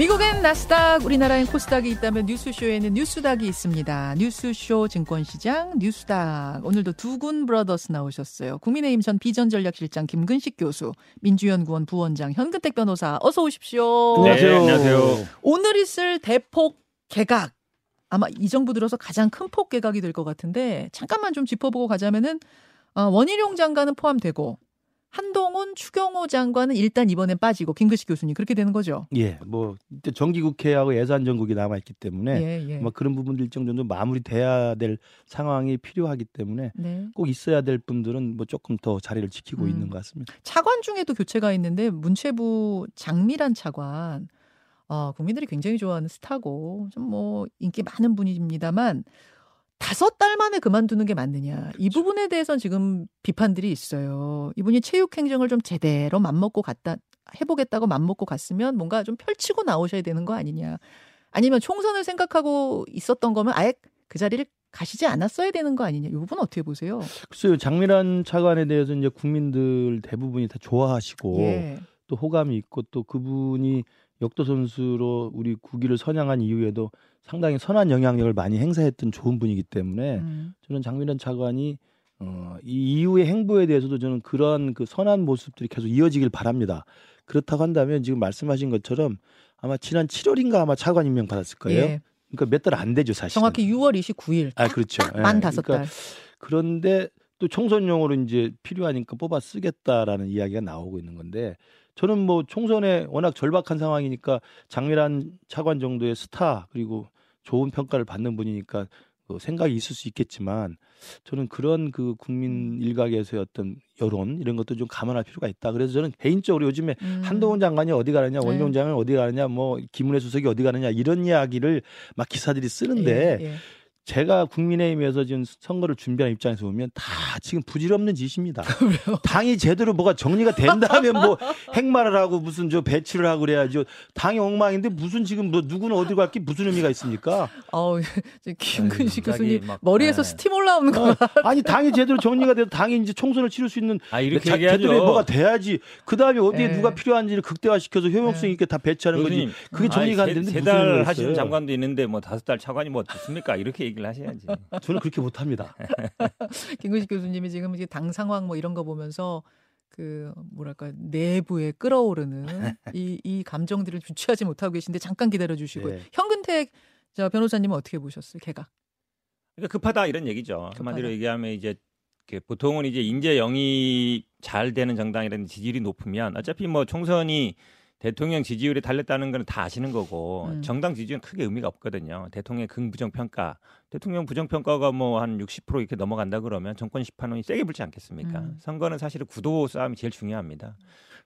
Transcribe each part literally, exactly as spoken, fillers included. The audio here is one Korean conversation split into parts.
미국엔 나스닥, 우리나라엔 코스닥이 있다면 뉴스쇼에는 뉴스닥이 있습니다. 뉴스쇼 증권시장 뉴스닥. 오늘도 두군 브라더스 나오셨어요. 국민의힘 전 비전전략실장 김근식 교수, 민주연구원 부원장 현근택 변호사, 어서 오십시오. 안녕하세요. 네, 안녕하세요. 오늘 있을 대폭 개각. 아마 이 정부 들어서 가장 큰 폭 개각이 될 것 같은데 잠깐만 좀 짚어보고 가자면은 원희룡 장관은 포함되고 한동훈, 추경호 장관은 일단 이번엔 빠지고, 김근식 교수님 그렇게 되는 거죠? 예, 뭐 정기국회하고 예산정국이 남아있기 때문에 예, 예. 뭐 그런 부분들 일정 정도 마무리돼야 될 상황이 필요하기 때문에 네. 꼭 있어야 될 분들은 뭐 조금 더 자리를 지키고 음. 있는 것 같습니다. 차관 중에도 교체가 있는데 문체부 장미란 차관, 어, 국민들이 굉장히 좋아하는 스타고 좀 뭐 인기 많은 분입니다만 다섯 달 만에 그만두는 게 맞느냐. 그렇죠. 이 부분에 대해서는 지금 비판들이 있어요. 이분이 체육행정을 좀 제대로 맘먹고 갔다 해보겠다고 맘먹고 갔으면 뭔가 좀 펼치고 나오셔야 되는 거 아니냐. 아니면 총선을 생각하고 있었던 거면 아예 그 자리를 가시지 않았어야 되는 거 아니냐. 이 부분 어떻게 보세요? 글쎄요. 장미란 차관에 대해서는 이제 국민들 대부분이 다 좋아하시고 예. 또 호감이 있고 또 그분이 역도 선수로 우리 국위를 선양한 이후에도 상당히 선한 영향력을 많이 행사했던 좋은 분이기 때문에 음. 저는 장미란 차관이 어, 이 이후의 행보에 대해서도 저는 그런 그 선한 모습들이 계속 이어지길 바랍니다. 그렇다고 한다면 지금 말씀하신 것처럼 아마 지난 칠월인가 아마 차관 임명 받았을 거예요. 예. 그러니까 몇 달 안 되죠 사실. 정확히 유월 이십구일. 아 그렇죠. 딱 만 다섯 달. 그런데 또 총선용으로 이제 필요하니까 뽑아 쓰겠다라는 이야기가 나오고 있는 건데. 저는 뭐 총선에 워낙 절박한 상황이니까 장미란 차관 정도의 스타 그리고 좋은 평가를 받는 분이니까 생각이 있을 수 있겠지만 저는 그런 그 국민 일각에서의 어떤 여론 이런 것도 좀 감안할 필요가 있다. 그래서 저는 개인적으로 요즘에 음. 한동훈 장관이 어디 가느냐, 원희룡 장관이 어디 가느냐, 뭐 김은혜 수석이 어디 가느냐 이런 이야기를 막 기사들이 쓰는데 예, 예. 제가 국민의힘에서 지금 선거를 준비하는 입장에서 보면 다 지금 부질없는 짓입니다. 당이 제대로 뭐가 정리가 된다면 뭐 핵말을 하고 무슨 저 배치를 하고 그래야죠. 당이 엉망인데 무슨 지금 뭐 누구는 어디로 갈게 무슨 의미가 있습니까? 아우 김근식 교수님 막, 머리에서 네. 스팀 올라오는 거. 아니 당이 제대로 정리가 돼서 당이 이제 총선을 치를 수 있는 아, 이렇게 자, 제대로 뭐가 돼야지. 그 다음에 어디에 네. 누가 필요한지를 극대화시켜서 효용성 있게 다 배치하는 거지. 그게 정리가 안 되는데 무슨 의미가 있어요? 세 달 하시는 장관도 있는데 뭐 다섯 달 차관이 뭐 어떻습니까? 이렇게. 얘기를 하셔야지. 저는 그렇게 못합니다. 김근식 교수님이 지금 이제 당 상황 뭐 이런 거 보면서 그 뭐랄까 내부에 끓어오르는 이, 이 감정들을 주체하지 못하고 계신데 잠깐 기다려 주시고요. 네. 현근택 저 변호사님은 어떻게 보셨어요? 개각. 그러니까 급하다 이런 얘기죠. 한마디로 얘기하면 이제 보통은 이제 인재 영입 잘 되는 정당이라는 지지율이 높으면 어차피 뭐 총선이 대통령 지지율이 달렸다는 건 다 아시는 거고 음. 정당 지지율은 크게 의미가 없거든요. 대통령의 긍부정평가. 대통령 부정평가가 뭐 한 육십 퍼센트 이렇게 넘어간다 그러면 정권 심판론이 세게 불지 않겠습니까? 음. 선거는 사실은 구도 싸움이 제일 중요합니다.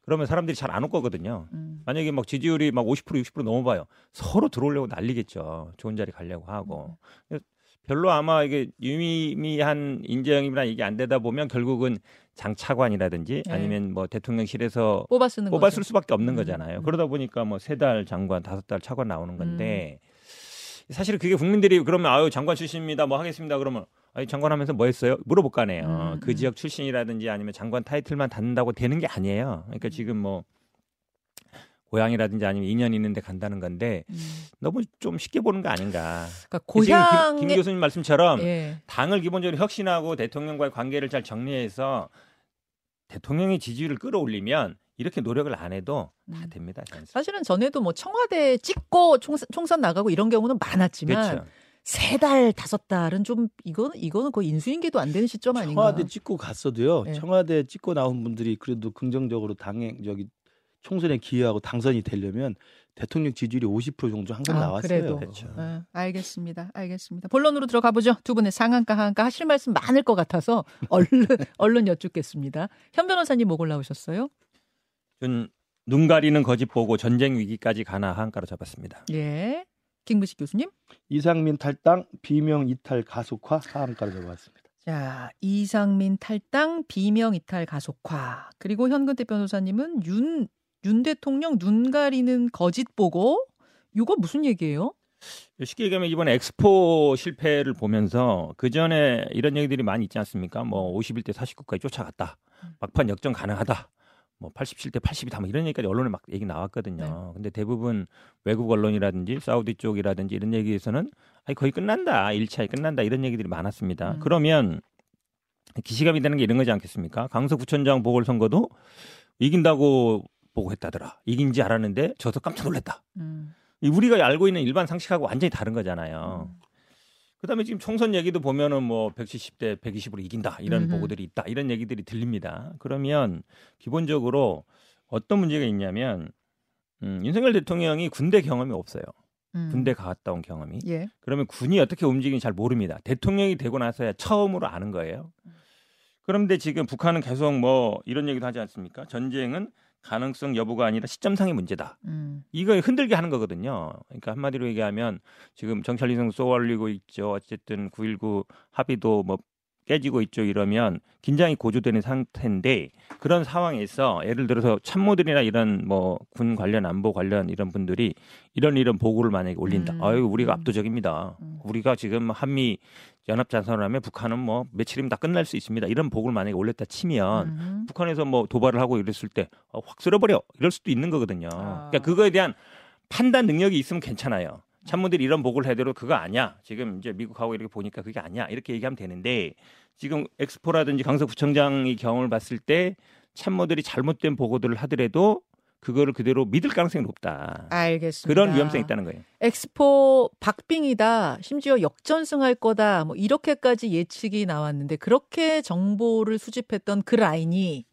그러면 사람들이 잘 안 올 거거든요. 음. 만약에 막 지지율이 막 오십 퍼센트 육십 퍼센트 넘어봐요. 서로 들어오려고 난리겠죠. 좋은 자리 가려고 하고. 음. 별로 아마 이게 유의미한 인재 영입이나 이게 안 되다 보면 결국은 장차관이라든지 네. 아니면 뭐 대통령실에서 뽑아 쓰는 뽑아 쓸 수밖에 없는 음. 거잖아요. 음. 그러다 보니까 뭐 세 달 장관, 다섯 달 차관 나오는 건데 음. 사실 그게 국민들이 그러면 아유 장관 출신입니다, 뭐 하겠습니다 그러면 아니 장관하면서 뭐 했어요? 물어볼 거 아니에요. 음. 그 지역 출신이라든지 아니면 장관 타이틀만 닿는다고 되는 게 아니에요. 그러니까 지금 뭐. 고향이라든지 아니면 인연 있는데 간다는 건데 음. 너무 좀 쉽게 보는 거 아닌가. 그러니까 고향 김, 김 교수님 말씀처럼 예. 당을 기본적으로 혁신하고 대통령과의 관계를 잘 정리해서 대통령의 지지율을 끌어올리면 이렇게 노력을 안 해도 다 됩니다. 자연스럽게. 사실은 전에도 뭐 청와대 찍고 총선, 총선 나가고 이런 경우는 많았지만. 그렇죠. 세 달, 다섯 달은 좀 이건 이거는 거의 인수인계도 안 되는 시점 아닌가. 청와대 찍고 갔어도요. 네. 청와대 찍고 나온 분들이 그래도 긍정적으로 당의 저기. 총선에 기여하고 당선이 되려면 대통령 지지율이 오십 퍼센트 정도 항상 아, 나왔어요. 그래도. 그렇죠. 아, 알겠습니다. 알겠습니다. 본론으로 들어가 보죠. 두 분의 상한가 하한가 하실 말씀 많을 것 같아서 얼른 얼른 여쭙겠습니다. 현 변호사님 뭐 골라오셨어요? 전 눈 가리는 거짓 보고 전쟁 위기까지 가나 하한가로 잡았습니다. 예. 김근식 교수님? 이상민 탈당, 비명 이탈 가속화 하한가로 잡았습니다. 자, 이상민 탈당, 비명 이탈 가속화. 그리고 현근택 변호사님은 윤 윤 대통령 눈 가리는 거짓 보고 이거 무슨 얘기예요? 쉽게 얘기하면 이번 엑스포 실패를 보면서 그전에 이런 얘기들이 많이 있지 않습니까? 뭐 오십일 대 사십구까지 쫓아갔다. 막판 역전 가능하다. 뭐 팔십칠 대 팔십이다 뭐 이런 얘기까지 언론에 막 얘기 나왔거든요. 네. 근데 대부분 외국 언론이라든지 사우디 쪽이라든지 이런 얘기에서는 아니 거의 끝난다. 일 차에 끝난다. 이런 얘기들이 많았습니다. 음. 그러면 기시감이 되는 게 이런 거지 않겠습니까? 강서구청장 보궐선거도 이긴다고 보고했다더라. 이긴지 알았는데 저도 깜짝 놀랐다. 음. 우리가 알고 있는 일반 상식하고 완전히 다른 거잖아요. 음. 그다음에 지금 총선 얘기도 보면은 뭐 백칠십 대 백이십으로 이긴다 이런 음흠. 보고들이 있다 이런 얘기들이 들립니다. 그러면 기본적으로 어떤 문제가 있냐면 음, 윤석열 대통령이 군대 경험이 없어요. 음. 군대 갔다 온 경험이. 예. 그러면 군이 어떻게 움직이는지 잘 모릅니다. 대통령이 되고 나서야 처음으로 아는 거예요. 그런데 지금 북한은 계속 뭐 이런 얘기도 하지 않습니까? 전쟁은 가능성 여부가 아니라 시점상의 문제다. 음. 이거 흔들게 하는 거거든요. 그러니까 한마디로 얘기하면 지금 정찰위성 쏘아올리고 있죠. 어쨌든 구일구 합의도 뭐 깨지고 있죠. 이러면 긴장이 고조되는 상태인데 그런 상황에서 예를 들어서 참모들이나 이런 뭐 군 관련 안보 관련 이런 분들이 이런 이런 보고를 만약에 올린다. 음. 아유 우리가 음. 압도적입니다. 음. 우리가 지금 한미 연합작전을 하면 북한은 뭐 며칠이면 다 끝날 수 있습니다. 이런 보고를 만약에 올렸다 치면 음. 북한에서 뭐 도발을 하고 이랬을 때 확 쓸어버려 이럴 수도 있는 거거든요. 아. 그러니까 그거에 대한 판단 능력이 있으면 괜찮아요. 참모들이 이런 보고를 해도 그거 아니야. 지금 이제 미국하고 이렇게 보니까 그게 아니야. 이렇게 얘기하면 되는데 지금 엑스포라든지 강서구청장의 경험을 봤을 때 참모들이 잘못된 보고들을 하더라도 그거를 그대로 믿을 가능성이 높다. 알겠습니다. 그런 위험성이 있다는 거예요. 엑스포 박빙이다. 심지어 역전승할 거다. 뭐 이렇게까지 예측이 나왔는데 그렇게 정보를 수집했던 그 라인이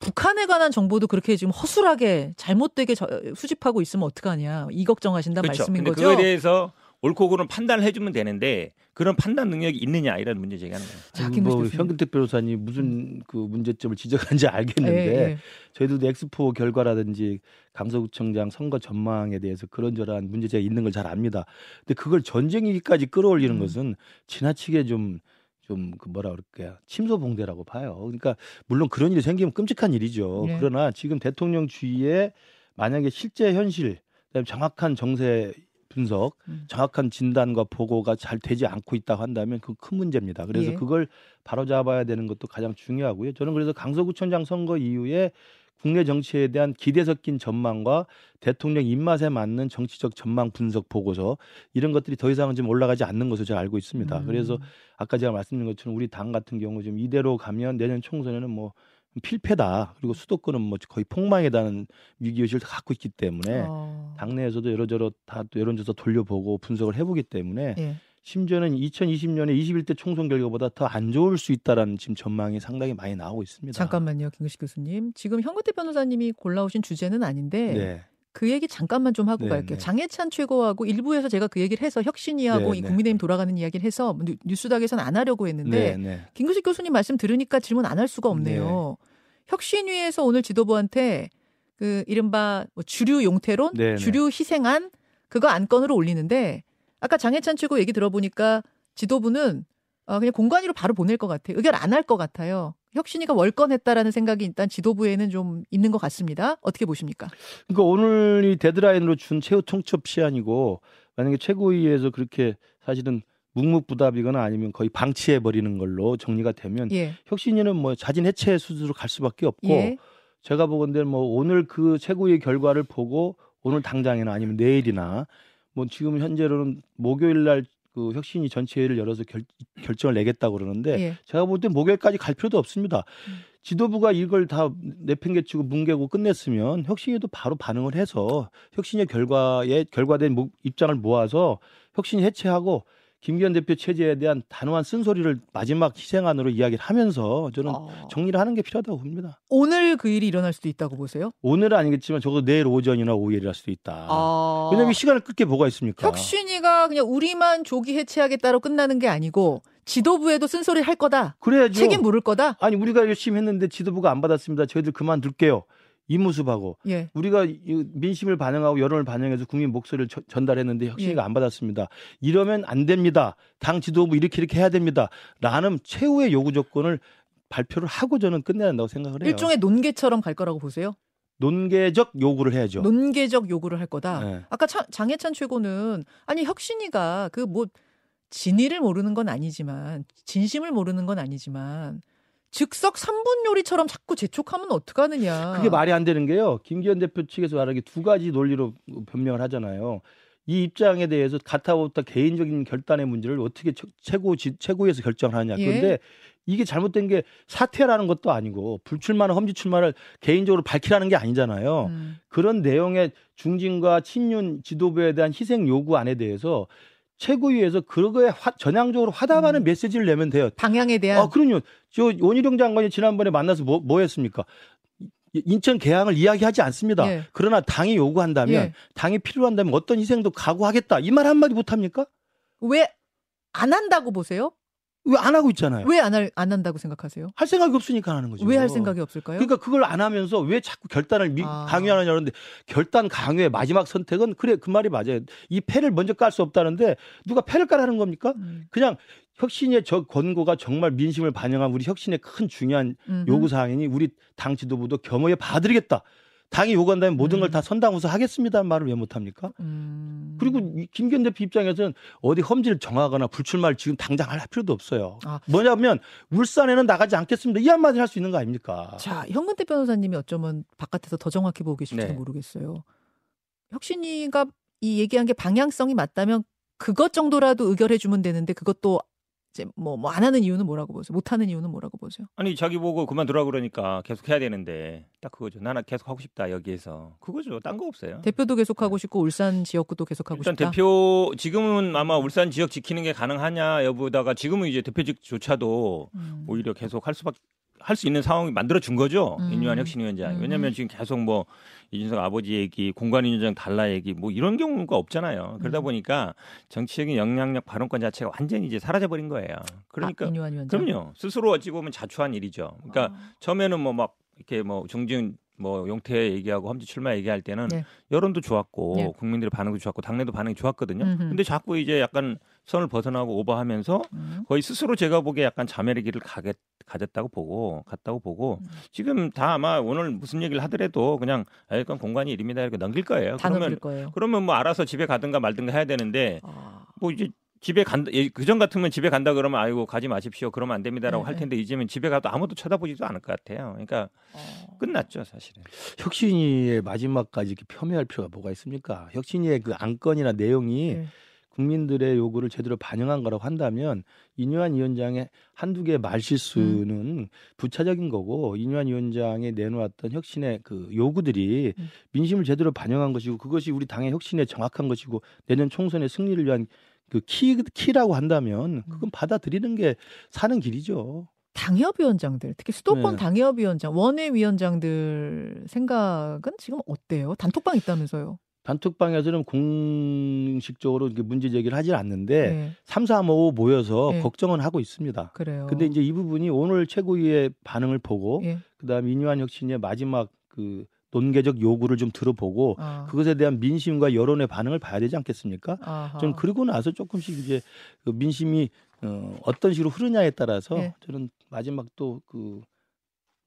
북한에 관한 정보도 그렇게 지금 허술하게 잘못되게 저, 수집하고 있으면 어떡하냐. 이 걱정하신다 그렇죠. 말씀인 거죠. 그거에 대해서 옳고 그른 판단을 해주면 되는데 그런 판단 능력이 있느냐 이런 문제 제기하는 거예요. 자, 뭐 현근택 변호사님 무슨 그 문제점을 지적한지 알겠는데 예, 예. 저희도 엑스포 결과라든지 강서구청장 선거 전망에 대해서 그런저런 문제제가 있는 걸 잘 압니다. 근데 그걸 전쟁이기까지 끌어올리는 음. 것은 지나치게 좀 좀 그 뭐라 그럴까요? 침소봉대라고 봐요. 그러니까 물론 그런 일이 생기면 끔찍한 일이죠. 네. 그러나 지금 대통령 주위에 만약에 실제 현실, 그다음에 정확한 정세 분석, 음. 정확한 진단과 보고가 잘 되지 않고 있다고 한다면 그건 큰 문제입니다. 그래서 예. 그걸 바로잡아야 되는 것도 가장 중요하고요. 저는 그래서 강서구청장 선거 이후에 국내 정치에 대한 기대 섞인 전망과 대통령 입맛에 맞는 정치적 전망 분석 보고서 이런 것들이 더 이상은 좀 올라가지 않는 것으로 제가 알고 있습니다. 음. 그래서 아까 제가 말씀드린 것처럼 우리 당 같은 경우 좀 이대로 가면 내년 총선에는 뭐 필패다. 그리고 수도권은 뭐 거의 폭망이라는 위기의식을 갖고 있기 때문에 어. 당내에서도 여러저러 다 여론조사 돌려보고 분석을 해보기 때문에 예. 심지어는 이천이십 년에 이십일 대 총선 결과보다 더 안 좋을 수 있다라는 지금 전망이 상당히 많이 나오고 있습니다. 잠깐만요, 김근식 교수님. 지금 현근택 변호사님이 골라오신 주제는 아닌데 네. 그 얘기 잠깐만 좀 하고 네, 갈게요. 네. 장해찬 최고하고 일부에서 제가 그 얘기를 해서 혁신위하고 네, 이 국민의힘 네. 돌아가는 이야기를 해서 뉴스닥에서는 안 하려고 했는데 네, 네. 김근식 교수님 말씀 들으니까 질문 안 할 수가 없네요. 네. 혁신위에서 오늘 지도부한테 그 이른바 주류 용태론, 네, 주류 희생안 그거 안건으로 올리는데 아까 장해찬 최고 얘기 들어보니까 지도부는 그냥 공관위로 바로 보낼 것 같아요. 의결 안 할 것 같아요. 혁신위가 월권했다라는 생각이 일단 지도부에는 좀 있는 것 같습니다. 어떻게 보십니까? 그러니까 오늘 이 데드라인으로 준 최후 통첩 시한이고 만약에 최고위에서 그렇게 사실은 묵묵부답이거나 아니면 거의 방치해버리는 걸로 정리가 되면 예. 혁신위는 뭐 자진 해체 수준으로 갈 수밖에 없고 예. 제가 보건대 뭐 오늘 그 최고위 결과를 보고 오늘 당장이나 아니면 내일이나 뭐 지금 현재로는 목요일 날 그 혁신위 전체회의를 열어서 결, 결정을 내겠다고 그러는데 예. 제가 볼 때 목요일까지 갈 필요도 없습니다. 음. 지도부가 이걸 다 내팽개치고 뭉개고 끝냈으면 혁신위도 바로 반응을 해서 혁신위 결과에 결과된 입장을 모아서 혁신위 해체하고 김기현 대표 체제에 대한 단호한 쓴소리를 마지막 희생안으로 이야기를 하면서 저는 어. 정리를 하는 게 필요하다고 봅니다. 오늘 그 일이 일어날 수도 있다고 보세요? 오늘은 아니겠지만 적어도 내일 오전이나 오후에 일어날 수도 있다. 어. 왜냐하면 시간을 끌게 뭐가 있습니까? 혁신위가 그냥 우리만 조기 해체하겠다로 끝나는 게 아니고 지도부에도 쓴소리 할 거다. 그래야죠. 책임 물을 거다. 아니 우리가 열심히 했는데 지도부가 안 받았습니다. 저희들 그만둘게요. 이 모습하고 예. 우리가 민심을 반영하고 여론을 반영해서 국민 목소리를 저, 전달했는데 혁신위가 예. 안 받았습니다. 이러면 안 됩니다. 당 지도부 이렇게 이렇게 해야 됩니다. 라는 최후의 요구 조건을 발표를 하고 저는 끝내야 한다고 생각을 해요. 일종의 논개처럼 갈 거라고 보세요? 논개적 요구를 해야죠. 논개적 요구를 할 거다. 예. 아까 차, 장해찬 최고는 아니 혁신위가 그 뭐 진의를 모르는 건 아니지만 진심을 모르는 건 아니지만 즉석 삼 분 요리처럼 자꾸 재촉하면 어떡하느냐. 그게 말이 안 되는 게요. 김기현 대표 측에서 말하기 두 가지 논리로 변명을 하잖아요. 이 입장에 대해서 가타부터 개인적인 결단의 문제를 어떻게 최고, 최고위에서 결정을 하냐. 그런데 예. 이게 잘못된 게 사퇴라는 것도 아니고 불출마나 험지 출마를 개인적으로 밝히라는 게 아니잖아요. 음. 그런 내용의 중진과 친윤 지도부에 대한 희생 요구안에 대해서 최고위에서 그거에 화, 전향적으로 화답하는 음. 메시지를 내면 돼요. 방향에 대한. 아, 그럼요. 저 원희룡 장관이 지난번에 만나서 뭐, 뭐 했습니까? 인천 개항을 이야기하지 않습니다. 예. 그러나 당이 요구한다면, 예. 당이 필요한다면 어떤 희생도 각오하겠다. 이 말 한마디 못합니까? 왜 안 한다고 보세요? 왜 안 하고 있잖아요. 왜 안 안 한다고 생각하세요? 할 생각이 없으니까 안 하는 거죠. 왜 할 생각이 없을까요? 그러니까 그걸 안 하면서 왜 자꾸 결단을 미, 아. 강요하느냐 그러는데 결단 강요의 마지막 선택은 그래 그 말이 맞아요. 이 패를 먼저 깔 수 없다는데 누가 패를 깔라는 겁니까? 음. 그냥 혁신의 저 권고가 정말 민심을 반영한 우리 혁신의 큰 중요한 음흠. 요구사항이니 우리 당 지도부도 겸허히 봐드리겠다. 당이 요구한다면 모든 걸 다 선당후사 하겠습니다는 말을 왜 못합니까? 음. 그리고 김기현 대표 입장에서는 어디 험지를 정하거나 불출마를 지금 당장 할 필요도 없어요. 아. 뭐냐면 울산에는 나가지 않겠습니다. 이 한마디 할 수 있는 거 아닙니까? 자, 현근택 변호사님이 어쩌면 바깥에서 더 정확히 보고 계실지도 네. 모르겠어요. 혁신이가 이 얘기한 게 방향성이 맞다면 그것 정도라도 의결해 주면 되는데 그것도 이제 뭐 뭐 안 하는 이유는 뭐라고 보세요? 못 하는 이유는 뭐라고 보세요? 아니 자기 보고 그만두라 그러니까 계속 해야 되는데 딱 그거죠. 나는 계속 하고 싶다 여기에서 그거죠. 딴 거 없어요. 대표도 계속 하고 싶고 울산 지역구도 계속 하고 싶다. 일단 대표 지금은 아마 울산 지역 지키는 게 가능하냐 여부다가 지금은 이제 대표직조차도 음. 오히려 계속 할 수밖에. 할 수 있는 상황이 만들어준 거죠. 음. 인류한 혁신위원장. 음. 왜냐하면 지금 계속 뭐 이준석 아버지 얘기, 공관위원장 달라 얘기 뭐 이런 경우가 없잖아요. 그러다 음. 보니까 정치적인 영향력 발언권 자체가 완전히 이제 사라져버린 거예요. 그러니까. 아, 인류한 위원장. 그럼요. 스스로 어찌 보면 자초한 일이죠. 그러니까 아. 처음에는 뭐 막 이렇게 뭐 중진 뭐 용태 얘기하고 험지 출마 얘기할 때는 네. 여론도 좋았고 네. 국민들의 반응도 좋았고 당내도 반응이 좋았거든요. 음흠. 근데 자꾸 이제 약간 선을 벗어나고 오버하면서 음. 거의 스스로 제가 보기에 약간 자멸의 길을 가겠, 가졌다고 보고 갔다고 보고 음. 지금 다 아마 오늘 무슨 얘기를 하더라도 그냥 아, 약간 공간이 일입니다 이렇게 넘길 거예요. 다 그러면, 넘길 거예요. 그러면 뭐 알아서 집에 가든가 말든가 해야 되는데 아. 뭐 이제 집에 간다 그전 같으면 집에 간다 그러면 아이고 가지 마십시오 그러면 안 됩니다라고 네. 할 텐데 이제는 집에 가도 아무도 쳐다보지도 않을 것 같아요. 그러니까 어... 끝났죠 사실은. 혁신위의 마지막까지 이렇게 폄훼할 필요가 뭐가 있습니까? 혁신위의 그 안건이나 내용이 네. 국민들의 요구를 제대로 반영한 거라고 한다면 이뇨한 위원장의 한두 개의 말실수는 음. 부차적인 거고 이뇨한 위원장이 내놓았던 혁신의 그 요구들이 음. 민심을 제대로 반영한 것이고 그것이 우리 당의 혁신에 정확한 것이고 내년 총선의 승리를 위한 그 키, 키라고 한다면 그건 받아들이는 게 사는 길이죠. 당협위원장들, 특히 수도권 네. 당협위원장, 원외위원장들 생각은 지금 어때요? 단톡방 있다면서요? 단톡방에서는 공식적으로 문제 제기를 하지 않는데 네. 삼, 사, 오 모여서 네. 걱정은 하고 있습니다. 그래요. 근데 이제 이 부분이 오늘 최고위의 반응을 보고 네. 그다음 인유한 혁신의 마지막 그 논개적 요구를 좀 들어보고 아. 그것에 대한 민심과 여론의 반응을 봐야 되지 않겠습니까? 아하. 저는 그러고 나서 조금씩 이제 그 민심이 어, 어떤 식으로 흐르냐에 따라서 네. 저는 마지막 또 그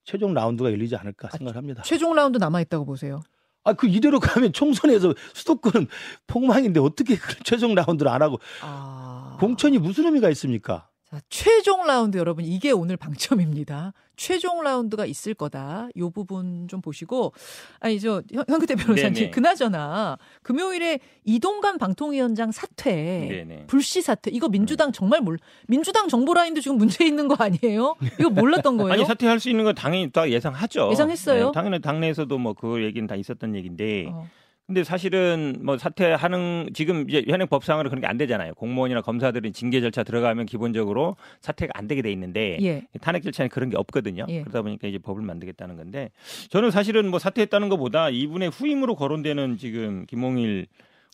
최종 라운드가 열리지 않을까 아, 생각합니다. 최종 라운드 남아 있다고 보세요? 아, 그 이대로 가면 총선에서 수도권은 폭망인데 어떻게 그 최종 라운드를 안 하고 아. 공천이 무슨 의미가 있습니까? 자, 최종 라운드 여러분 이게 오늘 방점입니다. 최종 라운드가 있을 거다. 요 부분 좀 보시고 아니 저 현근택 변호사님 네네. 그나저나 금요일에 이동관 방통위원장 사퇴 네네. 불시 사퇴 이거 민주당 정말 몰 민주당 정보라인도 지금 문제 있는 거 아니에요? 이거 몰랐던 거예요? 아니 사퇴할 수 있는 건 당연히 다 예상하죠. 예상했어요? 네, 당연히 당내에서도 뭐 그 얘기는 다 있었던 얘기인데 어. 근데 사실은 뭐 사퇴하는 지금 이제 현행 법상으로 그런 게 안 되잖아요. 공무원이나 검사들은 징계 절차 들어가면 기본적으로 사퇴가 안 되게 돼 있는데 예. 탄핵 절차는 그런 게 없거든요. 예. 그러다 보니까 이제 법을 만들겠다는 건데 저는 사실은 뭐 사퇴했다는 것보다 이분의 후임으로 거론되는 지금 김홍일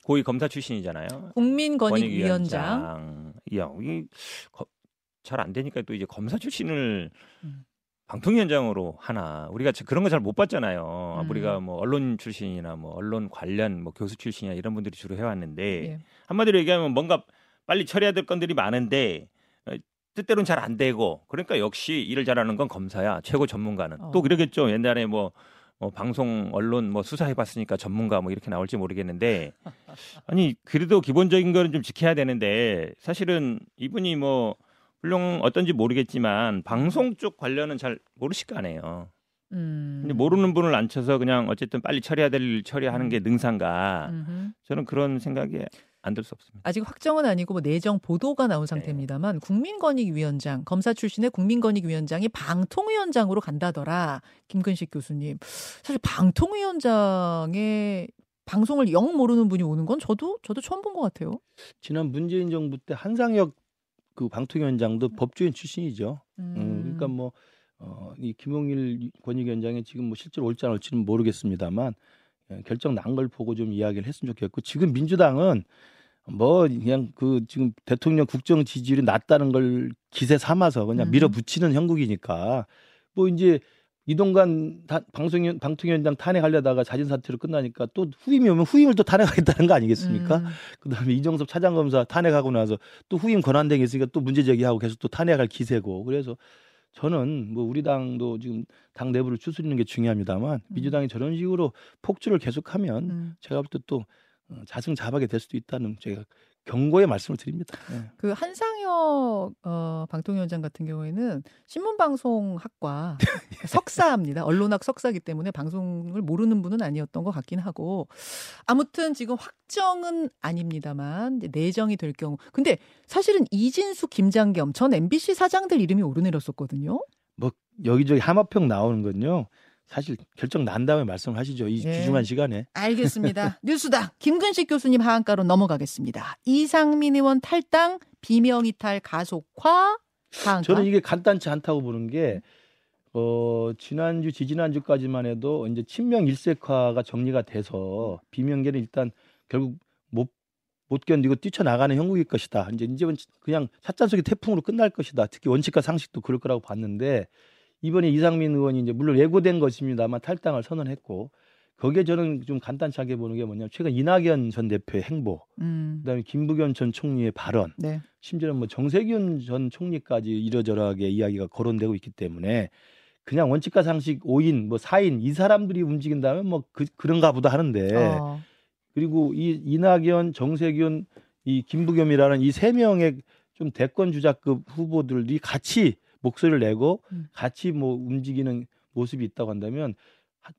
고위 검사 출신이잖아요. 국민권익위원장. 야, 이게 잘 안 되니까 또 이제 검사 출신을. 음. 방통위원장으로 하나 우리가 그런 거 잘 못 봤잖아요. 음. 우리가 뭐 언론 출신이나 뭐 언론 관련 뭐 교수 출신이나 이런 분들이 주로 해왔는데 예. 한마디로 얘기하면 뭔가 빨리 처리해야 될 건들이 많은데 뜻대로는 잘 안 되고 그러니까 역시 일을 잘하는 건 검사야 최고 전문가는 어. 또 그러겠죠. 옛날에 뭐 어, 방송 언론 뭐 수사해봤으니까 전문가 뭐 이렇게 나올지 모르겠는데 아니 그래도 기본적인 거는 좀 지켜야 되는데 사실은 이분이 뭐 훌륭 어떤지 모르겠지만 방송 쪽 관련은 잘 모르실 거 아니에요. 음. 근데 모르는 분을 앉혀서 그냥 어쨌든 빨리 처리해야 될 일 처리하는 게 능사인가. 음흠. 저는 그런 생각이 안 들 수 없습니다. 아직 확정은 아니고 뭐 내정 보도가 나온 상태입니다만, 네. 국민권익위원장, 검사 출신의 국민권익위원장이 방통위원장으로 간다더라. 김근식 교수님. 사실 방통위원장의 방송을 영 모르는 분이 오는 건 저도 저도 처음 본 것 같아요. 지난 문재인 정부 때 한상혁 그 방통위원장도 법조인 출신이죠. 음. 음, 그러니까 뭐 어, 이 김용일 권익위원장이 지금 뭐 실제로 올지 안 올지는 모르겠습니다만 결정 난 걸 보고 좀 이야기를 했으면 좋겠고, 지금 민주당은 뭐 그냥 그 지금 대통령 국정 지지율이 낮다는 걸 기세 삼아서 그냥 음. 밀어붙이는 형국이니까, 뭐 이제 이동관 방송위원, 방통위원장 탄핵하려다가 자진사퇴로 끝나니까 또 후임이 오면 후임을 또 탄핵하겠다는 거 아니겠습니까? 음. 그다음에 이정섭 차장검사 탄핵하고 나서 또 후임 권한대행이 있으니까 또 문제제기하고 계속 또 탄핵할 기세고, 그래서 저는 뭐 우리 당도 지금 당 내부를 추스리는 게 중요합니다만 음. 민주당이 저런 식으로 폭주를 계속하면 음. 제가 볼 때 또 자승자박이 될 수도 있다는 제가 경고의 말씀을 드립니다. 네. 그 한상혁 어, 방통위원장 같은 경우에는 신문방송학과 석사입니다. 언론학 석사이기 때문에 방송을 모르는 분은 아니었던 것 같긴 하고, 아무튼 지금 확정은 아닙니다만 이제 내정이 될 경우, 근데 사실은 이진수, 김장겸 전 엠비씨 사장들 이름이 오르내렸었거든요. 뭐 여기저기 하마평 나오는 건요. 사실 결정 난 다음에 말씀하시죠. 이 네. 귀중한 시간에. 알겠습니다. 뉴스닥 김근식 교수님 하한가로 넘어가겠습니다. 이상민 의원 탈당, 비명이탈 가속화 하한가. 저는 이게 간단치 않다고 보는 게 어, 지난주, 지지난주까지만 해도 이제 친명 일색화가 정리가 돼서 비명계는 일단 결국 못, 못 견디고 뛰쳐나가는 형국일 것이다. 이제 이제는 그냥 찻잔 속의 태풍으로 끝날 것이다. 특히 원칙과 상식도 그럴 거라고 봤는데, 이번에 이상민 의원이 이제 물론 예고된 것입니다만 탈당을 선언했고, 거기에 저는 좀 간단치 않게 보는 게 뭐냐면 최근 이낙연 전 대표의 행보, 음. 그다음에 김부겸 전 총리의 발언, 네. 심지어는 뭐 정세균 전 총리까지 이러저러하게 이야기가 거론되고 있기 때문에 그냥 원칙과 상식 오 인, 뭐 사 인 이 사람들이 움직인다면 뭐 그, 그런가 보다 하는데 어. 그리고 이 이낙연, 정세균, 이 김부겸이라는 이 세 명의 좀 대권 주자급 후보들이 같이 목소리를 내고 같이 뭐 움직이는 모습이 있다고 한다면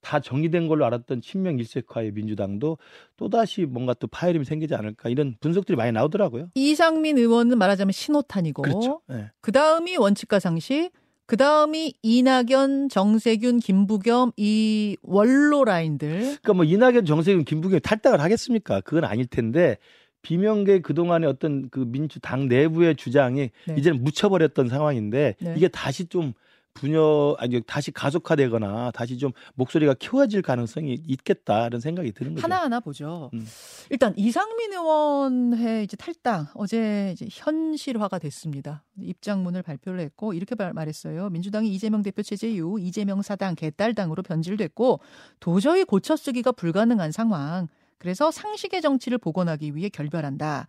다 정리된 걸로 알았던 친명 일색화의 민주당도 또다시 뭔가 또 파열음이 생기지 않을까, 이런 분석들이 많이 나오더라고요. 이상민 의원은 말하자면 신호탄이고, 그렇죠. 네. 그다음이 원칙과 상식, 그다음이 이낙연, 정세균, 김부겸 이 원로 라인들. 그러니까 뭐 이낙연, 정세균, 김부겸 탈당을 하겠습니까? 그건 아닐 텐데 비명계 그동안의 어떤 그 민주당 내부의 주장이 네. 이제는 묻혀버렸던 상황인데 네. 이게 다시 좀 분열, 아니 다시 가속화되거나 다시 좀 목소리가 키워질 가능성이 있겠다는 생각이 드는 거죠. 하나하나 보죠. 음. 일단 이상민 의원의 이제 탈당, 어제 이제 현실화가 됐습니다. 입장문을 발표를 했고 이렇게 말했어요. 민주당이 이재명 대표 체제 이후 이재명 사당, 개딸당으로 변질됐고 도저히 고쳐쓰기가 불가능한 상황. 그래서 상식의 정치를 복원하기 위해 결별한다.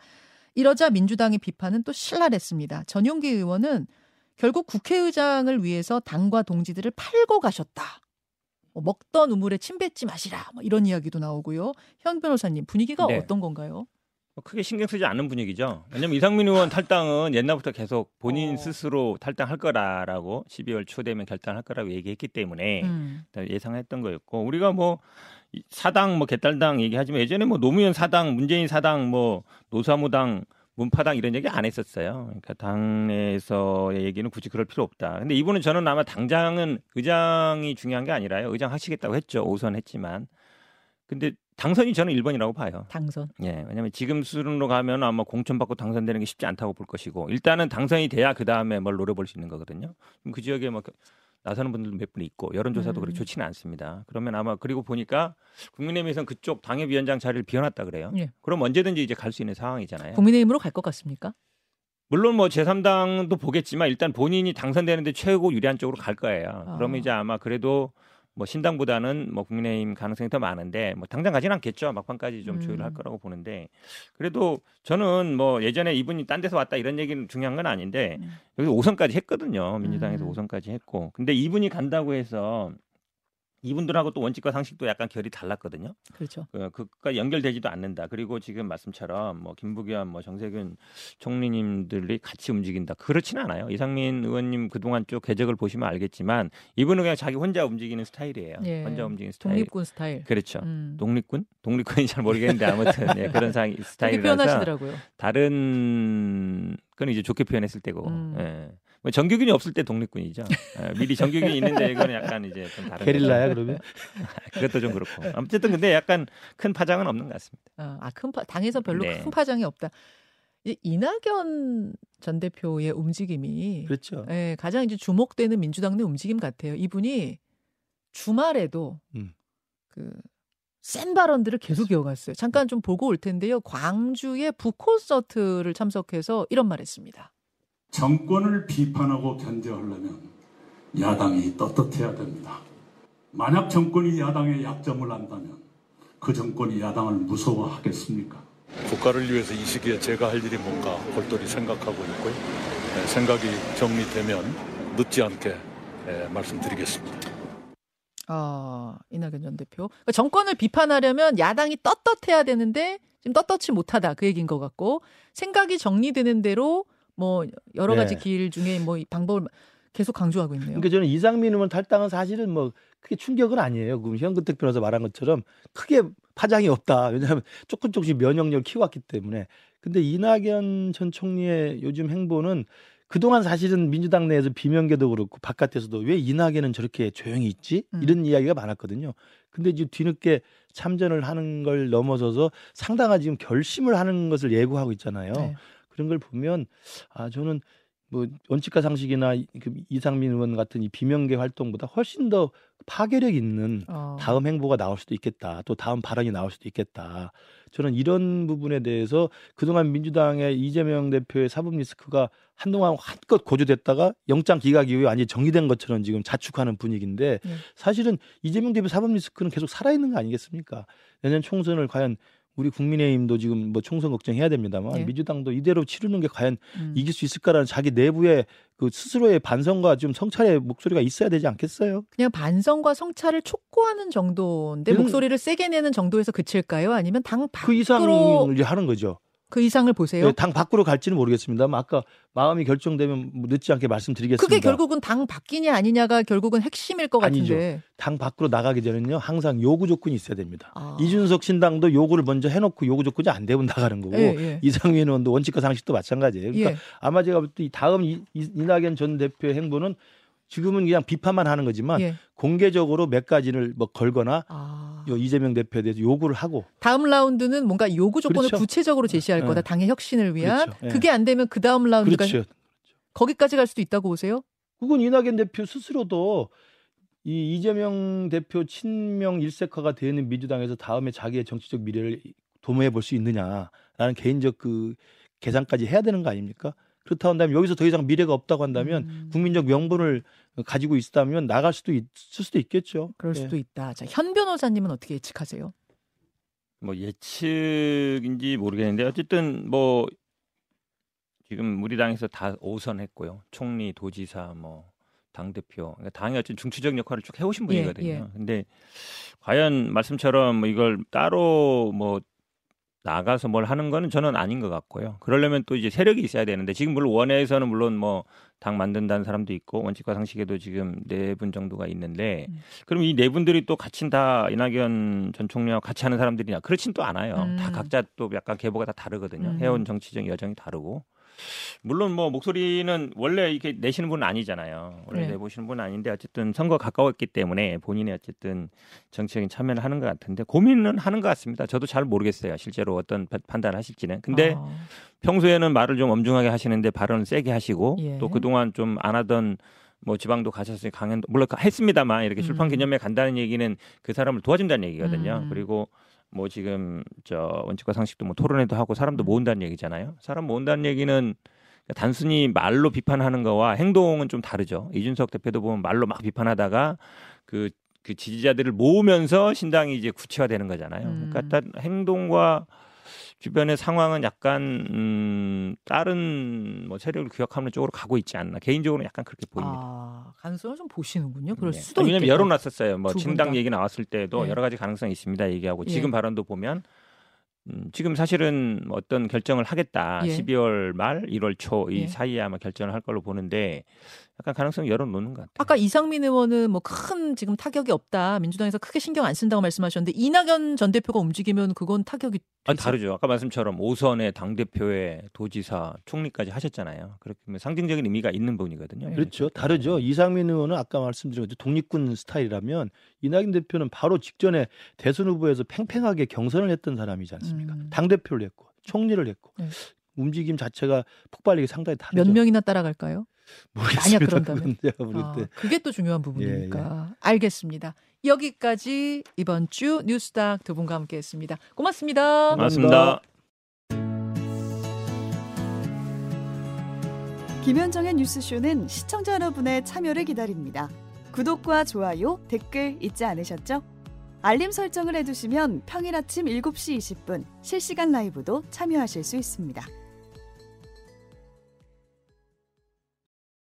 이러자 민주당의 비판은 또 신랄했습니다. 전용기 의원은 결국 국회의장을 위해서 당과 동지들을 팔고 가셨다. 먹던 우물에 침 뱉지 마시라. 이런 이야기도 나오고요. 현 변호사님, 분위기가 네. 어떤 건가요? 크게 신경 쓰지 않는 분위기죠. 왜냐하면 이상민 의원 탈당은 옛날부터 계속 본인 어. 스스로 탈당할 거라고 십이월 초 되면 결단할 거라고 얘기했기 때문에 음. 예상했던 거였고, 우리가 뭐 사당 뭐 개딸당 얘기하지만 예전에 뭐 노무현 사당, 문재인 사당, 뭐 노사무당, 문파당 이런 얘기 안 했었어요. 그러니까 당내에서의 얘기는 굳이 그럴 필요 없다. 근데 이분은 저는 아마 당장은 의장이 중요한 게 아니라요. 의장 하시겠다고 했죠. 오선 했지만. 근데 당선이 저는 일 번이라고 봐요. 당선. 예, 왜냐하면 지금 수준으로 가면 아마 공천받고 당선되는 게 쉽지 않다고 볼 것이고, 일단은 당선이 돼야 그 다음에 뭘 노려볼 수 있는 거거든요. 그 지역에 막 나서는 분들도 몇 분 있고 여론조사도 음. 그렇게 좋지는 않습니다. 그러면 아마 그리고 보니까 국민의힘에서는 그쪽 당협위원장 자리를 비워놨다 그래요. 예. 그럼 언제든지 이제 갈 수 있는 상황이잖아요. 국민의힘으로 갈 것 같습니까? 물론 뭐 제삼 당도 보겠지만 일단 본인이 당선되는데 최고 유리한 쪽으로 갈 거예요. 아. 그럼 이제 아마 그래도 뭐 신당보다는 뭐 국민의힘 가능성이 더 많은데 뭐 당장 가진 않겠죠. 막판까지 좀 조율을 할 거라고 보는데, 그래도 저는 뭐 예전에 이분이 딴 데서 왔다 이런 얘기는 중요한 건 아닌데 여기서 오선까지 했거든요. 민주당에서 오선까지 했고, 근데 이분이 간다고 해서 이분들하고 또 원칙과 상식도 약간 결이 달랐거든요. 그렇죠. 그, 그가 연결되지도 않는다. 그리고 지금 말씀처럼 뭐 김부겸, 뭐 정세균 총리님들이 같이 움직인다. 그렇지는 않아요. 이상민 의원님 그동안 쭉 궤적을 보시면 알겠지만 이분은 그냥 자기 혼자 움직이는 스타일이에요. 예. 혼자 움직이는 스타일. 독립군 스타일. 그렇죠. 음. 독립군? 독립군이 잘 모르겠는데 아무튼 예, 그런 스타일이라서. 표현하시더라고요. 다른 그건 이제 좋게 표현했을 때고. 음. 예. 정규군이 없을 때 독립군이죠. 미리 정규군이 있는데 이건 약간 이제 좀 다른 게릴라야 그러면 그것도 좀 그렇고 아무튼 근데 약간 큰 파장은 없는 것 같습니다. 아, 큰 파, 당에서 별로 네. 큰 파장이 없다. 이낙연 전 대표의 움직임이 그렇죠. 예, 가장 이제 주목되는 민주당 내 움직임 같아요. 이분이 주말에도 음. 그 센 발언들을 계속 이어갔어요. 잠깐 좀 보고 올 텐데요. 광주의 북콘서트를 참석해서 이런 말했습니다. 정권을 비판하고 견제하려면 야당이 떳떳해야 됩니다. 만약 정권이 야당의 약점을 안다면 그 정권이 야당을 무서워하겠습니까? 국가를 위해서 이 시기에 제가 할 일이 뭔가 골똘히 생각하고 있고요. 생각이 정리되면 늦지 않게 말씀드리겠습니다. 아, 이낙연 전 대표. 그러니까 정권을 비판하려면 야당이 떳떳해야 되는데 지금 떳떳지 못하다 그 얘기인 것 같고 생각이 정리되는 대로 뭐 여러 가지 네. 길 중에 뭐 방법을 계속 강조하고 있네요. 그러니까 저는 이상민 의원 탈당은 사실은 뭐 크게 충격은 아니에요. 그럼 현근택 변호사 말한 것처럼 크게 파장이 없다. 왜냐하면 조금 조금씩 면역력을 키워왔기 때문에. 근데 이낙연 전 총리의 요즘 행보는 그동안 사실은 민주당 내에서 비명계도 그렇고 바깥에서도 왜 이낙연은 저렇게 조용히 있지? 이런 음. 이야기가 많았거든요. 근데 이제 뒤늦게 참전을 하는 걸 넘어서서 상당한 지금 결심을 하는 것을 예고하고 있잖아요. 네. 그런 걸 보면 아 저는 뭐 원칙과 상식이나 이상민 의원 같은 이 비명계 활동보다 훨씬 더 파괴력 있는 어. 다음 행보가 나올 수도 있겠다. 또 다음 발언이 나올 수도 있겠다. 저는 이런 부분에 대해서 그동안 민주당의 이재명 대표의 사법 리스크가 한동안 한껏 고조됐다가 영장 기각 이후에 완전히 정리된 것처럼 지금 자축하는 분위기인데 네. 사실은 이재명 대표 사법 리스크는 계속 살아있는 거 아니겠습니까? 내년 총선을 과연 우리 국민의힘도 지금 뭐 총선 걱정해야 됩니다만 네. 민주당도 이대로 치르는 게 과연 음. 이길 수 있을까라는 자기 내부의 그 스스로의 반성과 좀 성찰의 목소리가 있어야 되지 않겠어요? 그냥 반성과 성찰을 촉구하는 정도인데 음. 목소리를 세게 내는 정도에서 그칠까요? 아니면 당 밖으로 그 이상을 하는 거죠. 그 이상을 보세요. 네, 당 밖으로 갈지는 모르겠습니다만 아까 마음이 결정되면 늦지 않게 말씀드리겠습니다. 그게 결국은 당 밖이냐 아니냐가 결국은 핵심일 것 아니죠. 같은데. 당 밖으로 나가기 전에는요. 항상 요구 조건이 있어야 됩니다. 아. 이준석 신당도 요구를 먼저 해놓고 요구 조건이 안 되면 나가는 거고 예, 예. 이상민 의원도 원칙과 상식도 마찬가지예요. 그러니까 예. 아마 제가 볼 때 다음 이, 이, 이낙연 전 대표의 행보는 지금은 그냥 비판만 하는 거지만 예. 공개적으로 몇 가지를 뭐 걸거나 아. 이재명 대표에 대해서 요구를 하고 다음 라운드는 뭔가 요구 조건을 그렇죠. 구체적으로 제시할 네. 거다. 당의 혁신을 위한. 그렇죠. 그게 안 되면 그 다음 라운드가 그렇죠. 거기까지 갈 수도 있다고 보세요? 그건 이낙연 대표 스스로도 이 이재명 대표 친명 일색화가 되는 민주당에서 다음에 자기의 정치적 미래를 도모해 볼 수 있느냐라는 개인적 그 계산까지 해야 되는 거 아닙니까? 그렇다 한다면 여기서 더 이상 미래가 없다고 한다면 음. 국민적 명분을 가지고 있다면 나갈 수도 있을 수도 있겠죠. 그럴 수도 네. 있다. 자, 현 변호사님은 어떻게 예측하세요? 뭐 예측인지 모르겠는데 어쨌든 뭐 지금 우리 당에서 다 오선했고요. 총리, 도지사, 뭐 당대표. 그러니까 당이 어쨌든 중추적 역할을 쭉 해오신 분이거든요. 예, 예. 근데 과연 말씀처럼 뭐 이걸 따로 뭐 나가서 뭘 하는 거는 저는 아닌 것 같고요. 그러려면 또 이제 세력이 있어야 되는데 지금 물론 원외에서는 물론 뭐 당 만든다는 사람도 있고 원칙과 상식에도 지금 네 분 정도가 있는데 음. 그럼 이 네 분들이 또 같이 다 이낙연 전 총리와 같이 하는 사람들이냐? 그렇진 또 않아요. 음. 다 각자 또 약간 계보가 다 다르거든요. 음. 해온 정치적 여정이 다르고 물론 뭐 목소리는 원래 이렇게 내시는 분은 아니잖아요. 원래 네. 내보시는 분은 아닌데 어쨌든 선거 가까웠기 때문에 본인이 어쨌든 정치적인 참여를 하는 것 같은데 고민은 하는 것 같습니다. 저도 잘 모르겠어요. 실제로 어떤 판단을 하실지는. 근데 아. 평소에는 말을 좀 엄중하게 하시는데 발언을 세게 하시고 예. 또 그동안 좀 안 하던 뭐 지방도 가셨으니 강연도 물론 했습니다만 이렇게 출판 기념회 간다는 얘기는 그 사람을 도와준다는 얘기거든요. 음. 그리고 뭐 지금 저 원칙과 상식도 뭐 토론회도 하고 사람도 모은다는 얘기잖아요. 사람 모은다는 얘기는 단순히 말로 비판하는 거와 행동은 좀 다르죠. 이준석 대표도 보면 말로 막 비판하다가 그, 그 지지자들을 모으면서 신당이 이제 구체화되는 거잖아요. 그러니까 일단 행동과 주변의 상황은 약간 음, 다른 뭐 세력을 규합하는 쪽으로 가고 있지 않나. 개인적으로 약간 그렇게 보입니다. 아, 가능성을 좀 보시는군요. 그럴 네. 수도 있겠다. 왜냐하면 열어놨었어요. 뭐 진당 얘기 나왔을 때도 네. 여러 가지 가능성이 있습니다. 얘기하고 예. 지금 발언도 보면 음, 지금 사실은 어떤 결정을 하겠다. 예. 십이월 말, 일월 초 이 예. 사이에 아마 결정을 할 걸로 보는데 약간 가능성이 열어놓는 것 같아요. 아까 이상민 의원은 뭐 큰 지금 타격이 없다. 민주당에서 크게 신경 안 쓴다고 말씀하셨는데 이낙연 전 대표가 움직이면 그건 타격이 되죠? 아, 다르죠. 아까 말씀처럼 오선의 당대표의 도지사 총리까지 하셨잖아요. 그렇게 상징적인 의미가 있는 분이거든요. 네. 그렇죠. 다르죠. 이상민 의원은 아까 말씀드린 독립군 스타일이라면 이낙연 대표는 바로 직전에 대선 후보에서 팽팽하게 경선을 했던 사람이지 않습니까? 음. 당대표를 했고 총리를 했고 네. 움직임 자체가 폭발력이 상당히 다르죠. 몇 명이나 따라갈까요? 만약 그런다면 아, 그게 또 중요한 부분이니까 예, 예. 알겠습니다. 여기까지 이번 주 뉴스닥 두 분과 함께했습니다. 고맙습니다. 고맙습니다. 김현정의 뉴스쇼는 시청자 여러분의 참여를 기다립니다. 구독과 좋아요, 댓글 잊지 않으셨죠? 알림 설정을 해두시면 평일 아침 일곱 시 이십 분 실시간 라이브도 참여하실 수 있습니다.